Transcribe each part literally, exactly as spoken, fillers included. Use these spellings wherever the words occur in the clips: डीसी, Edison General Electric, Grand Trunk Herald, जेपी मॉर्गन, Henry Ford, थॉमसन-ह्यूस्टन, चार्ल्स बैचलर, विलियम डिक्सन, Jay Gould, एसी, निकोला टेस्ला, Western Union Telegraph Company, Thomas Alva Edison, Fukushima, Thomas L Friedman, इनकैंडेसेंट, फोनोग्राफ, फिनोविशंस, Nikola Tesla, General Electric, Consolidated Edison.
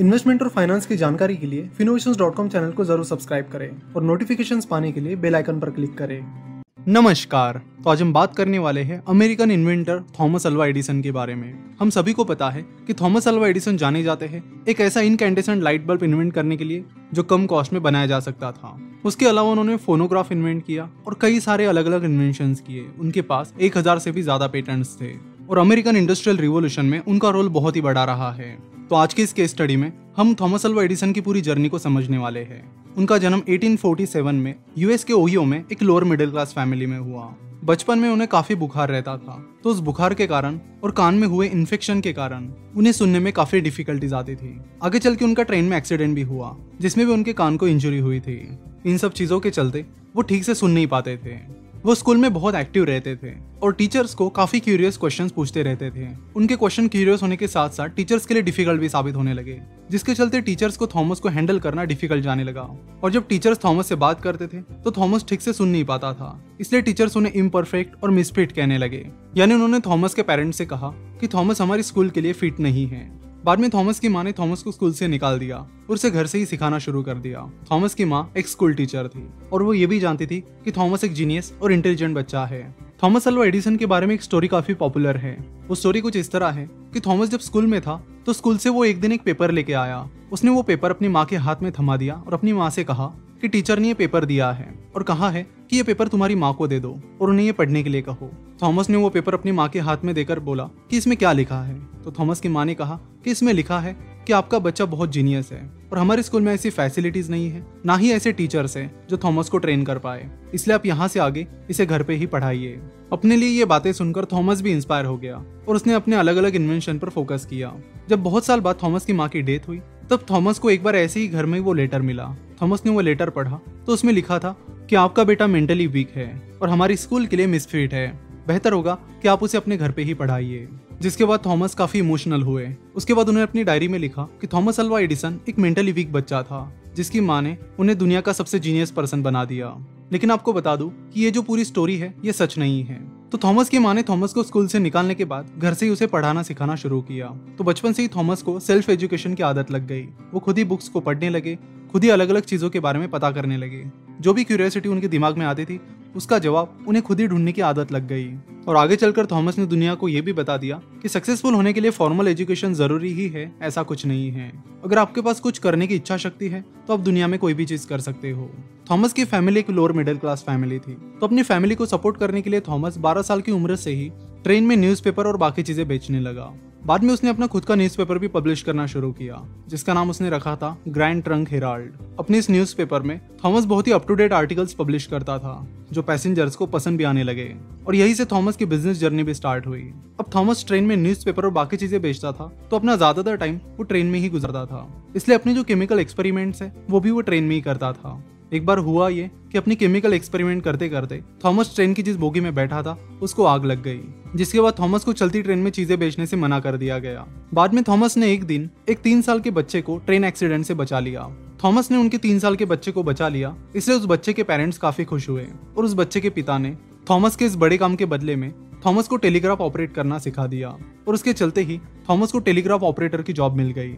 Investment और finance की जानकारी के लिए फिनोविशंस डॉट कॉम चैनल को जरूर सब्सक्राइब करें और नोटिफिकेशंस पाने के लिए बेल आइकन पर क्लिक करें। नमस्कार, तो आज हम बात करने वाले हैं American inventor Thomas Alva Edison के बारे में। हम सभी को पता है कि थॉमस अल्वा एडिसन जाने जाते हैं एक ऐसा इनकैंडेसेंट लाइट बल्ब इन्वेंट करने के लिए जो कम कॉस्ट में बनाया जा सकता था। उसके अलावा उन्होंने फोनोग्राफ इन्वेंट किया और कई सारे अलग अलग इन्वेंशंस किए। उनके पास एक हजार से भी ज्यादा पेटेंट्स थे और अमेरिकन इंडस्ट्रियल रिवोल्यूशन में उनका रोल बहुत ही बड़ा रहा है। तो आज के इस केस स्टडी में हम थॉमस अल्वा एडिसन की पूरी जर्नी को समझने वाले हैं। उनका जन्म अठारह सौ सैंतालीस में यूएस के ओहियो में एक लोअर मिडिल क्लास फैमिली में हुआ। बचपन में उन्हें काफी बुखार रहता था, तो उस बुखार के कारण और कान में हुए इन्फेक्शन के कारण उन्हें सुनने में काफी डिफिकल्टीज आती थी। आगे चल के उनका ट्रेन में एक्सीडेंट भी हुआ जिसमें भी उनके कान को इंजुरी हुई थी। इन सब चीजों के चलते वो ठीक से सुन नहीं पाते थे। वो स्कूल में बहुत एक्टिव रहते थे और टीचर्स को काफी क्यूरियस क्वेश्चंस पूछते रहते थे। उनके क्वेश्चन क्यूरियस होने के साथ साथ टीचर्स के लिए डिफिकल्ट भी साबित होने लगे, जिसके चलते टीचर्स को थॉमस को हैंडल करना डिफिकल्ट जाने लगा। और जब टीचर्स थॉमस से बात करते थे तो थॉमस ठीक से सुन नहीं पाता था, इसलिए टीचर्स उन्हें इम्परफेक्ट और मिसफिट कहने लगे। यानी उन्होंने थॉमस के पेरेंट्स से कहा कि थॉमस हमारे स्कूल के लिए फिट नहीं है। बाद में थॉमस की माँ ने थॉमस को स्कूल से निकाल दिया और उसे घर से ही सिखाना शुरू कर दिया। थॉमस की माँ एक स्कूल टीचर थी और वो ये भी जानती थी कि थॉमस एक जीनियस और इंटेलिजेंट बच्चा है। थॉमस अल्वा एडिसन के बारे में एक स्टोरी काफी पॉपुलर है। वो स्टोरी कुछ इस तरह है कि थॉमस जब स्कूल में था तो स्कूल से वो एक दिन एक पेपर लेके आया। उसने वो पेपर अपनी माँ के हाथ में थमा दिया और अपनी माँ से कहा कि टीचर ने ये पेपर दिया है और कहा है कि ये पेपर तुम्हारी माँ को दे दो और उन्हें ये पढ़ने के लिए कहो। थॉमस ने वो पेपर अपनी माँ के हाथ में देकर बोला कि इसमें क्या लिखा है। तो थॉमस की माँ ने कहा कि इसमें लिखा है कि आपका बच्चा बहुत जीनियस है और हमारे स्कूल में ऐसी फैसिलिटीज नहीं है, ना ही ऐसे टीचर्स हैं जो थॉमस को ट्रेन कर पाए, इसलिए आप यहाँ से आगे इसे घर पे ही पढ़ाइए। अपने लिए ये बातें सुनकर थॉमस भी इंस्पायर हो गया और उसने अपने अलग अलग इन्वेंशन पर फोकस किया। जब बहुत साल बाद थॉमस की माँ की डेथ हुई तब थॉमस को एक बार ऐसे ही घर में वो लेटर मिला। थॉमस ने वो लेटर पढ़ा तो उसमें लिखा था कि आपका बेटा मेंटली वीक है और हमारे स्कूल के लिए मिसफिट है, बेहतर होगा कि आप उसे अपने घर पे ही पढ़ाइए। जिसके बाद थॉमस काफी इमोशनल हुए। उसके बाद उन्होंने अपनी डायरी में लिखा कि थॉमस अल्वा एडिसन एक मेंटली वीक बच्चा था जिसकी माँ ने उन्हें दुनिया का सबसे जीनियस पर्सन बना दिया। लेकिन आपको बता दूं कि ये जो पूरी स्टोरी है ये सच नहीं है। तो थॉमस की माँ ने थॉमस को स्कूल से निकालने के बाद घर से ही उसे पढ़ाना सिखाना शुरू किया। तो बचपन से ही थॉमस को सेल्फ एजुकेशन की आदत लग गई। वो खुद ही बुक्स को पढ़ने लगे, खुद ही अलग अलग चीजों के बारे में पता करने लगे। जो भी क्यूरियोसिटी उनके दिमाग में आती थी उसका जवाब उन्हें खुद ही ढूंढने की आदत लग गई। और आगे चलकर थॉमस ने दुनिया को यह भी बता दिया कि सक्सेसफुल होने के लिए फॉर्मल एजुकेशन जरूरी ही है, ऐसा कुछ नहीं है। अगर आपके पास कुछ करने की इच्छा शक्ति है तो आप दुनिया में कोई भी चीज कर सकते हो। थॉमस की फैमिली एक लोअर मिडिल क्लास फैमिली थी, तो अपनी फैमिली को सपोर्ट करने के लिए थॉमस बारह साल की उम्र से ही ट्रेन में न्यूज़पेपर और बाकी चीजें बेचने लगा। बाद में उसने अपना खुद का न्यूज़पेपर भी पब्लिश करना शुरू किया जिसका नाम उसने रखा था ग्रैंड ट्रंक हेराल्ड। अपने इस न्यूज़पेपर में थॉमस बहुत ही up to date articles publish करता था जो पैसेंजर्स को पसंद भी आने लगे और यही से थॉमस की बिजनेस जर्नी भी स्टार्ट हुई। अब थॉमस ट्रेन में न्यूज़पेपर और बाकी चीजें बेचता था तो अपना ज्यादातर टाइम वो ट्रेन में ही गुजरता था, इसलिए अपने जो केमिकल एक्सपेरिमेंट्स है वो भी वो ट्रेन में ही करता था। एक बार हुआ ये कि अपनी केमिकल एक्सपेरिमेंट करते करते थॉमस ट्रेन की जिस बोगी में बैठा था उसको आग लग गई, जिसके बाद थॉमस को चलती ट्रेन में चीजें बेचने से मना कर दिया गया। बाद में थॉमस ने एक दिन एक तीन साल के बच्चे को ट्रेन एक्सीडेंट से बचा लिया। थॉमस ने उनके तीन साल के बच्चे को बचा लिया, इसलिए उस बच्चे के पेरेंट्स काफी खुश हुए और उस बच्चे के पिता ने थॉमस के इस बड़े काम के बदले में थॉमस को टेलीग्राफ ऑपरेट करना सिखा दिया और उसके चलते ही थॉमस को टेलीग्राफ ऑपरेटर की जॉब मिल गई।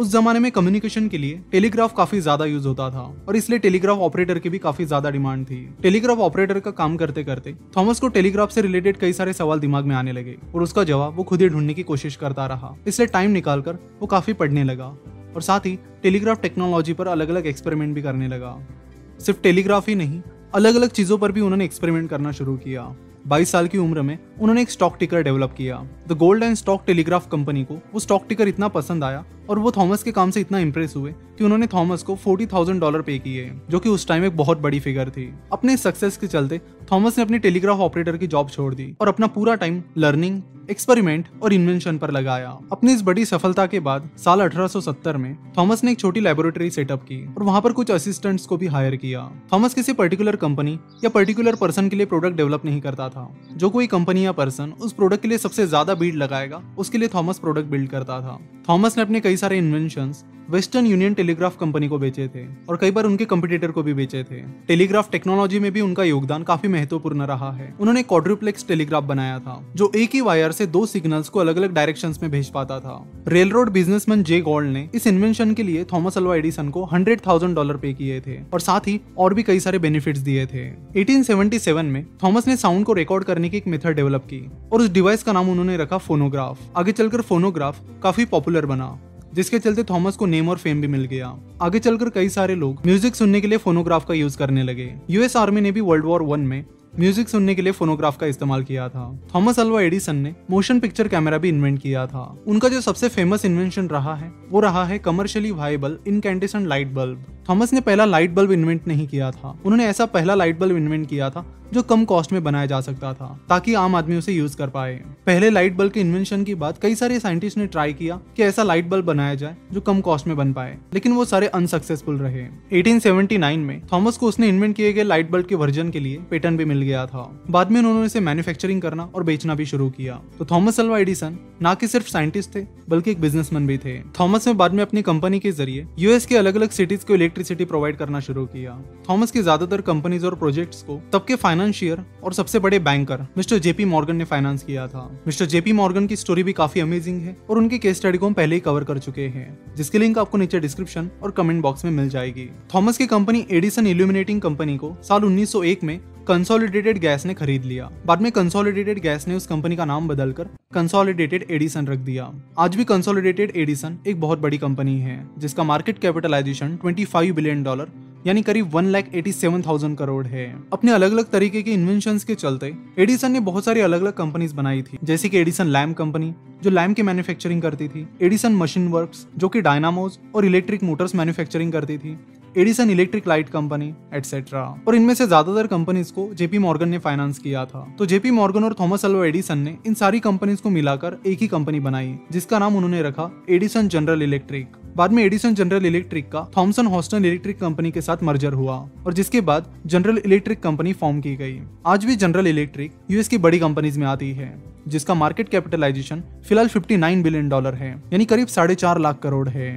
उस जमाने में कम्युनिकेशन के लिए टेलीग्राफ काफी ज्यादा यूज होता था और इसलिए टेलीग्राफ ऑपरेटर की भी काफी ज्यादा डिमांड थी। टेलीग्राफ ऑपरेटर का काम करते करते थॉमस को टेलीग्राफ से रिलेटेड कई सारे सवाल दिमाग में आने लगे और उसका जवाब वो खुद ही ढूंढने की कोशिश करता रहा, इसलिए टाइम निकालकर वो काफी पढ़ने लगा और साथ ही टेलीग्राफ टेक्नोलॉजी पर अलग अलग एक्सपेरिमेंट भी करने लगा। सिर्फ टेलीग्राफ ही नहीं, अलग अलग चीजों पर भी उन्होंने एक्सपेरिमेंट करना शुरू किया। बाईस साल की उम्र में उन्होंने एक स्टॉक टिकर डेवलप किया। The gold and stock telegraph company को वो स्टॉक टिकर इतना पसंद आया और वो थॉमस के काम से इतना इंप्रेस हुए कि उन्होंने थॉमस को चालीस हज़ार डॉलर पे किए, जो कि उस टाइम एक बहुत बड़ी फिगर थी। अपने सक्सेस के चलते थॉमस ने अपनी टेलीग्राफ ऑपरेटर की जॉब छोड़ दी और अपना पूरा टाइम लर्निंग, एक्सपेरिमेंट और इन्वेंशन पर लगाया। अपनी इस बड़ी सफलता के बाद साल अठारह सौ सत्तर में थॉमस ने एक छोटी लैबोरेटरी सेटअप की और वहाँ पर कुछ असिस्टेंट्स को भी हायर किया। थॉमस किसी पर्टिकुलर कंपनी या पर्टिकुलर पर्सन के लिए प्रोडक्ट डेवलप नहीं करता था। जो कोई कंपनी या पर्सन उस प्रोडक्ट के लिए सबसे ज्यादा बीड लगाएगा उसके लिए थॉमस प्रोडक्ट बिल्ड करता था। थॉमस ने अपने कई सारे inventions western union telegraph company को बेचे थे और कई बार उनके कंपटीटर को भी बेचे थे। टेलीग्राफ टेक्नोलॉजी में भी उनका योगदान काफी महत्वपूर्ण रहा है। उन्होंने क्वाड्रुप्लेक्स टेलीग्राफ बनाया था जो एक ही वायर से दो सिग्नल्स को अलग अलग डायरेक्शंस में भेज पाता था। रेलरोड बिजनेसमैन जे गोल्ड ने इस इन्वेंशन के लिए थॉमस अल्वा एडिसन को हंड्रेड थाउजेंड डॉलर पे किए थे और साथ ही और भी कई सारे बेनिफिट्स दिए थे। अठारह सौ सतहत्तर में थॉमस ने साउंड को रिकॉर्ड करने की एक मेथड डेवलप की और उस डिवाइस का नाम उन्होंने रखा फोनोग्राफ। आगे चलकर फोनोग्राफ काफी पॉपुलर बना जिसके चलते थॉमस को नेम और फेम भी मिल गया। आगे चलकर कई सारे लोग म्यूजिक सुनने के लिए फोनोग्राफ का यूज करने लगे। यूएस आर्मी ने भी वर्ल्ड वॉर वन में म्यूजिक सुनने के लिए फोनोग्राफ का इस्तेमाल किया था। थॉमस अल्वा एडिसन ने मोशन पिक्चर कैमरा भी इन्वेंट किया था। उनका जो सबसे फेमस इन्वेंशन रहा है वो रहा है commercially viable इनकैंडेसेंट light bulb. Thomas ने पहला लाइट बल्ब इन्वेंट नहीं किया था, उन्होंने ऐसा पहला लाइट बल्ब इन्वेंट किया था जो कम कॉस्ट में बनाया जा सकता था ताकि आम आदमी उसे यूज कर पाए। पहले लाइट बल्ब के इन्वेंशन के बाद कई सारे साइंटिस्ट ने ट्राई किया कि ऐसा लाइट बल्ब बनाया जाए जो कम कॉस्ट में बन पाए, लेकिन वो सारे अनसक्सेसफुल रहे। अठारह सौ उन्यासी में थॉमस को उसने इन्वेंट किए गए लाइट बल्ब के वर्जन के लिए पेटेंट भी मिल गया था। बाद में उन्होंने इसे मैन्युफैक्चरिंग करना और बेचना भी शुरू किया। तो थॉमस अल्वा एडिसन न कि सिर्फ साइंटिस्ट थे बल्कि एक बिजनेसमैन भी थे। थॉमस ने बाद में अपनी कंपनी के जरिए यूएस के अलग अलग सिटीज को इलेक्ट्रिसिटी प्रोवाइड करना शुरू किया। थॉमस की ज्यादातर कंपनीज और प्रोजेक्ट्स को तब के फाइनेंशियर और सबसे बड़े बैंकर मिस्टर जेपी मॉर्गन ने फाइनेंस किया था। मिस्टर जेपी मॉर्गन की स्टोरी भी काफी अमेजिंग है और उनकी केस स्टडी को हम पहले ही कवर कर चुके हैं, जिसकी लिंक आपको नीचे डिस्क्रिप्शन और कमेंट बॉक्स में मिल जाएगी। थॉमस की कंपनी एडिसन इल्यूमिनेटिंग कंपनी को साल उन्नीस सौ एक में कंसोलिडेटेड गैस ने खरीद लिया। बाद में कंसोलिडेटेड गैस ने उस कंपनी का नाम बदलकर कंसोलिडेटेड एडिसन रख दिया। आज भी कंसोलिडेटेड एडिसन एक बहुत बड़ी कंपनी है जिसका मार्केट कैपिटलाइजेशन पच्चीस बिलियन डॉलर यानी करीब एक लाख सत्तासी हज़ार करोड़ है। अपने अलग अलग तरीके के इन्वेंशंस के चलते एडिसन ने बहुत सारी अलग अलग कंपनीज बनाई थी, जैसे कि एडिसन लैम्प कंपनी जो लैम्प की मैन्युफैक्चरिंग करती थी, एडिसन मशीन वर्क्स जो कि डायनामोज और इलेक्ट्रिक मोटर्स मैन्युफैक्चरिंग करती थी, Edison electric light company etcetera. और इनमें से ज्यादातर कंपनीज को जेपी मॉर्गन ने फाइनेंस किया था। तो जेपी मॉर्गन और थॉमस अल्वा एडिसन ने इन सारी कंपनीज को मिलाकर एक ही कंपनी बनाई जिसका नाम उन्होंने रखा एडिसन जनरल इलेक्ट्रिक। बाद में एडिसन जनरल इलेक्ट्रिक का थॉमसन-ह्यूस्टन इलेक्ट्रिक कंपनी के साथ मर्जर हुआ और जिसके बाद जनरल इलेक्ट्रिक कंपनी फॉर्म की गई। आज भी जनरल इलेक्ट्रिक यूएस की बड़ी कंपनीज में आती है जिसका मार्केट कैपिटलाइजेशन फिलहाल उनसठ बिलियन डॉलर है यानी करीब साढ़े चार लाख करोड़ है।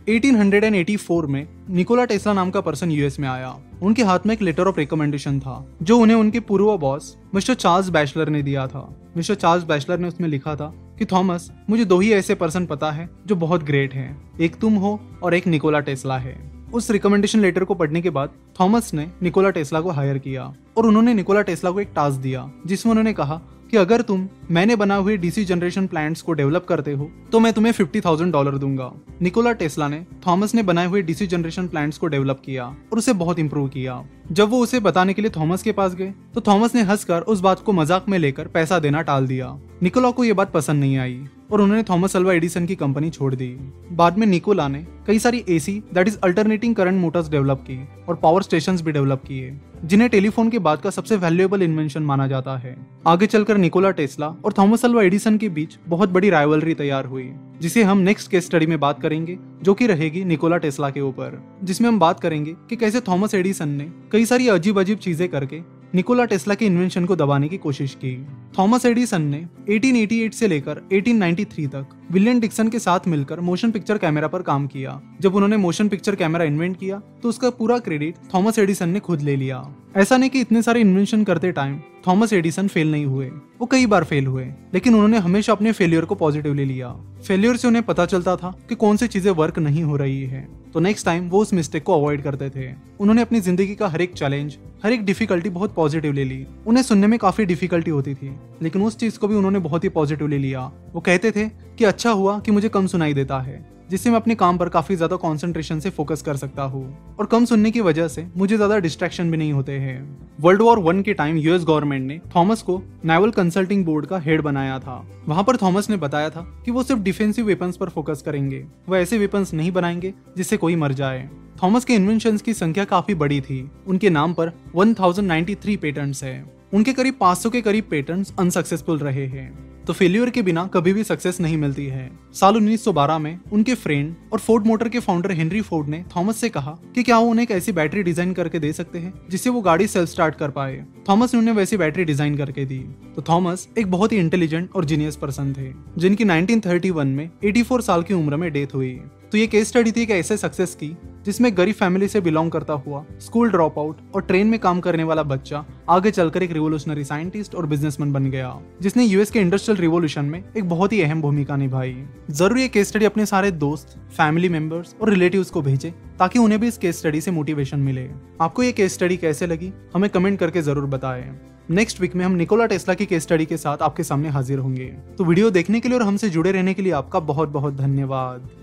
अठारह सौ चौरासी में निकोला टेस्ला नाम का पर्सन यूएस में आया। उनके हाथ में एक लेटर ऑफ रिकमेंडेशन था जो उन्हें उनके पूर्व बॉस मिस्टर चार्ल्स बैचलर ने दिया था। मिस्टर चार्ल्स बैचलर ने उसमें लिखा था कि थॉमस, मुझे दो ही ऐसे पर्सन पता है जो बहुत ग्रेट हैं, एक तुम हो और एक निकोला टेस्ला है। उस रिकमेंडेशन लेटर को पढ़ने के बाद थॉमस ने निकोला टेस्ला को हायर किया और उन्होंने निकोला टेस्ला को एक टास्क दिया जिसमें उन्होंने कहा कि अगर तुम मैंने बनाए हुए डीसी जनरेशन प्लांट्स को डेवलप करते हो तो मैं तुम्हें पचास हज़ार डॉलर दूंगा। निकोला टेस्ला ने थॉमस ने बनाए हुए डीसी जनरेशन प्लांट्स को डेवलप किया और उसे बहुत इंप्रूव किया। जब वो उसे बताने के लिए थॉमस के पास गए तो थॉमस ने हंसकर उस बात को मजाक में लेकर पैसा देना टाल दिया। निकोला को ये बात पसंद नहीं आई और उन्होंने थॉमस अल्वा एडिसन की कंपनी छोड़ दी। बाद में निकोला ने कई सारी एसी that is alternating current motors develop की और पावर स्टेशंस भी डेवलप किए जिन्हें टेलीफोन के बाद का सबसे वैल्यूएबल इन्वेंशन माना जाता है। आगे चलकर निकोला टेस्ला और थॉमस अल्वा एडिसन के बीच बहुत बड़ी राइवलरी तैयार हुई जिसे हम नेक्स्ट केस स्टडी में बात करेंगे जो कि रहेगी निकोला टेस्ला के ऊपर, जिसमें हम बात करेंगे कि कैसे थॉमस एडिसन ने कई सारी अजीब अजीब चीजें करके निकोला टेस्ला के इन्वेंशन को दबाने की कोशिश की। थॉमस एडिसन ने अठारह सौ अट्ठासी से लेकर अठारह सौ तिरानवे तक विलियम डिक्सन के साथ मिलकर मोशन पिक्चर कैमरा पर काम किया। जब उन्होंने मोशन पिक्चर कैमरा इन्वेंट किया तो उसका पूरा क्रेडिट थॉमस एडिसन ने खुद ले लिया। ऐसा नहीं कि इतने सारे इन्वेंशन करते टाइम थॉमस एडिसन फेल नहीं हुए, वो कई बार फेल हुए लेकिन उन्होंने हमेशा अपने फेलियर को पॉजिटिवली लिया। फेलियर से उन्हें पता चलता था कि कौन सी चीजें वर्क नहीं हो रही है तो नेक्स्ट टाइम वो उस मिस्टेक को अवॉइड करते थे। उन्होंने अपनी जिंदगी का हर एक चैलेंज, हर एक डिफिकल्टी बहुत पॉजिटिवली ली। उन्हें सुनने में काफी डिफिकल्टी होती थी लेकिन उस चीज को भी उन्होंने बहुत ही पॉजिटिवली लिया। वो कहते थे कि अच्छा हुआ कि मुझे कम सुनाई देता है जिससे मैं अपने काम पर काफी ज्यादा कॉन्सेंट्रेशन से फोकस कर सकता हूँ और कम सुनने की वजह से मुझे ज्यादा डिस्ट्रैक्शन भी नहीं होते हैं। वर्ल्ड वॉर वन के टाइम यूएस गवर्नमेंट ने थॉमस को नेवल कंसल्टिंग बोर्ड का हेड बनाया था। वहाँ पर थॉमस ने बताया था कि वो सिर्फ डिफेंसिव वेपन्स पर फोकस करेंगे, वो ऐसे वेपन्स नहीं बनाएंगे जिससे कोई मर जाए। थॉमस के इन्वेंशंस की संख्या काफी बड़ी थी। उनके नाम पर एक हज़ार तिरानवे पेटेंट्स हैं। उनके करीब पाँच सौ के करीब पेटेंट्स अनसक्सेसफुल रहे हैं। तो फेल्यूर के बिना कभी भी सक्सेस नहीं मिलती है। साल उन्नीस सौ बारह में उनके फ्रेंड और फोर्ड मोटर के फाउंडर हेनरी फोर्ड ने थॉमस से कहा कि क्या वो उन्हें एक ऐसी बैटरी डिजाइन करके दे सकते हैं जिससे वो गाड़ी सेल्फ स्टार्ट कर पाए। थॉमस ने उन्हें वैसी बैटरी डिजाइन करके दी। तो थॉमस एक बहुत ही इंटेलिजेंट और जीनियस पर्सन थे जिनकी नाइनटीन थर्टी वन में चौरासी साल की उम्र में डेथ हुई। तो ये केस स्टडी थी एक ऐसे सक्सेस की जिसमें गरीब फैमिली से बिलोंग करता हुआ स्कूल ड्रॉप आउट और ट्रेन में काम करने वाला बच्चा आगे चलकर एक रिवोल्यूशनरी साइंटिस्ट और बिजनेसमैन बन गया, जिसने यूएस के इंडस्ट्रियल रिवोल्यूशन में एक बहुत ही अहम भूमिका निभाई। जरूर ये केस स्टडी अपने सारे दोस्त, फैमिली मेंबर्स और रिलेटिव्स को भेजे ताकि उन्हें भी इस केस स्टडी से मोटिवेशन मिले। आपको ये केस स्टडी कैसे लगी हमें कमेंट करके जरूर बताएं। नेक्स्ट वीक में हम निकोला टेस्ला की केस स्टडी के साथ आपके सामने हाजिर होंगे। तो वीडियो देखने के लिए और हमसे जुड़े रहने के लिए आपका बहुत बहुत धन्यवाद।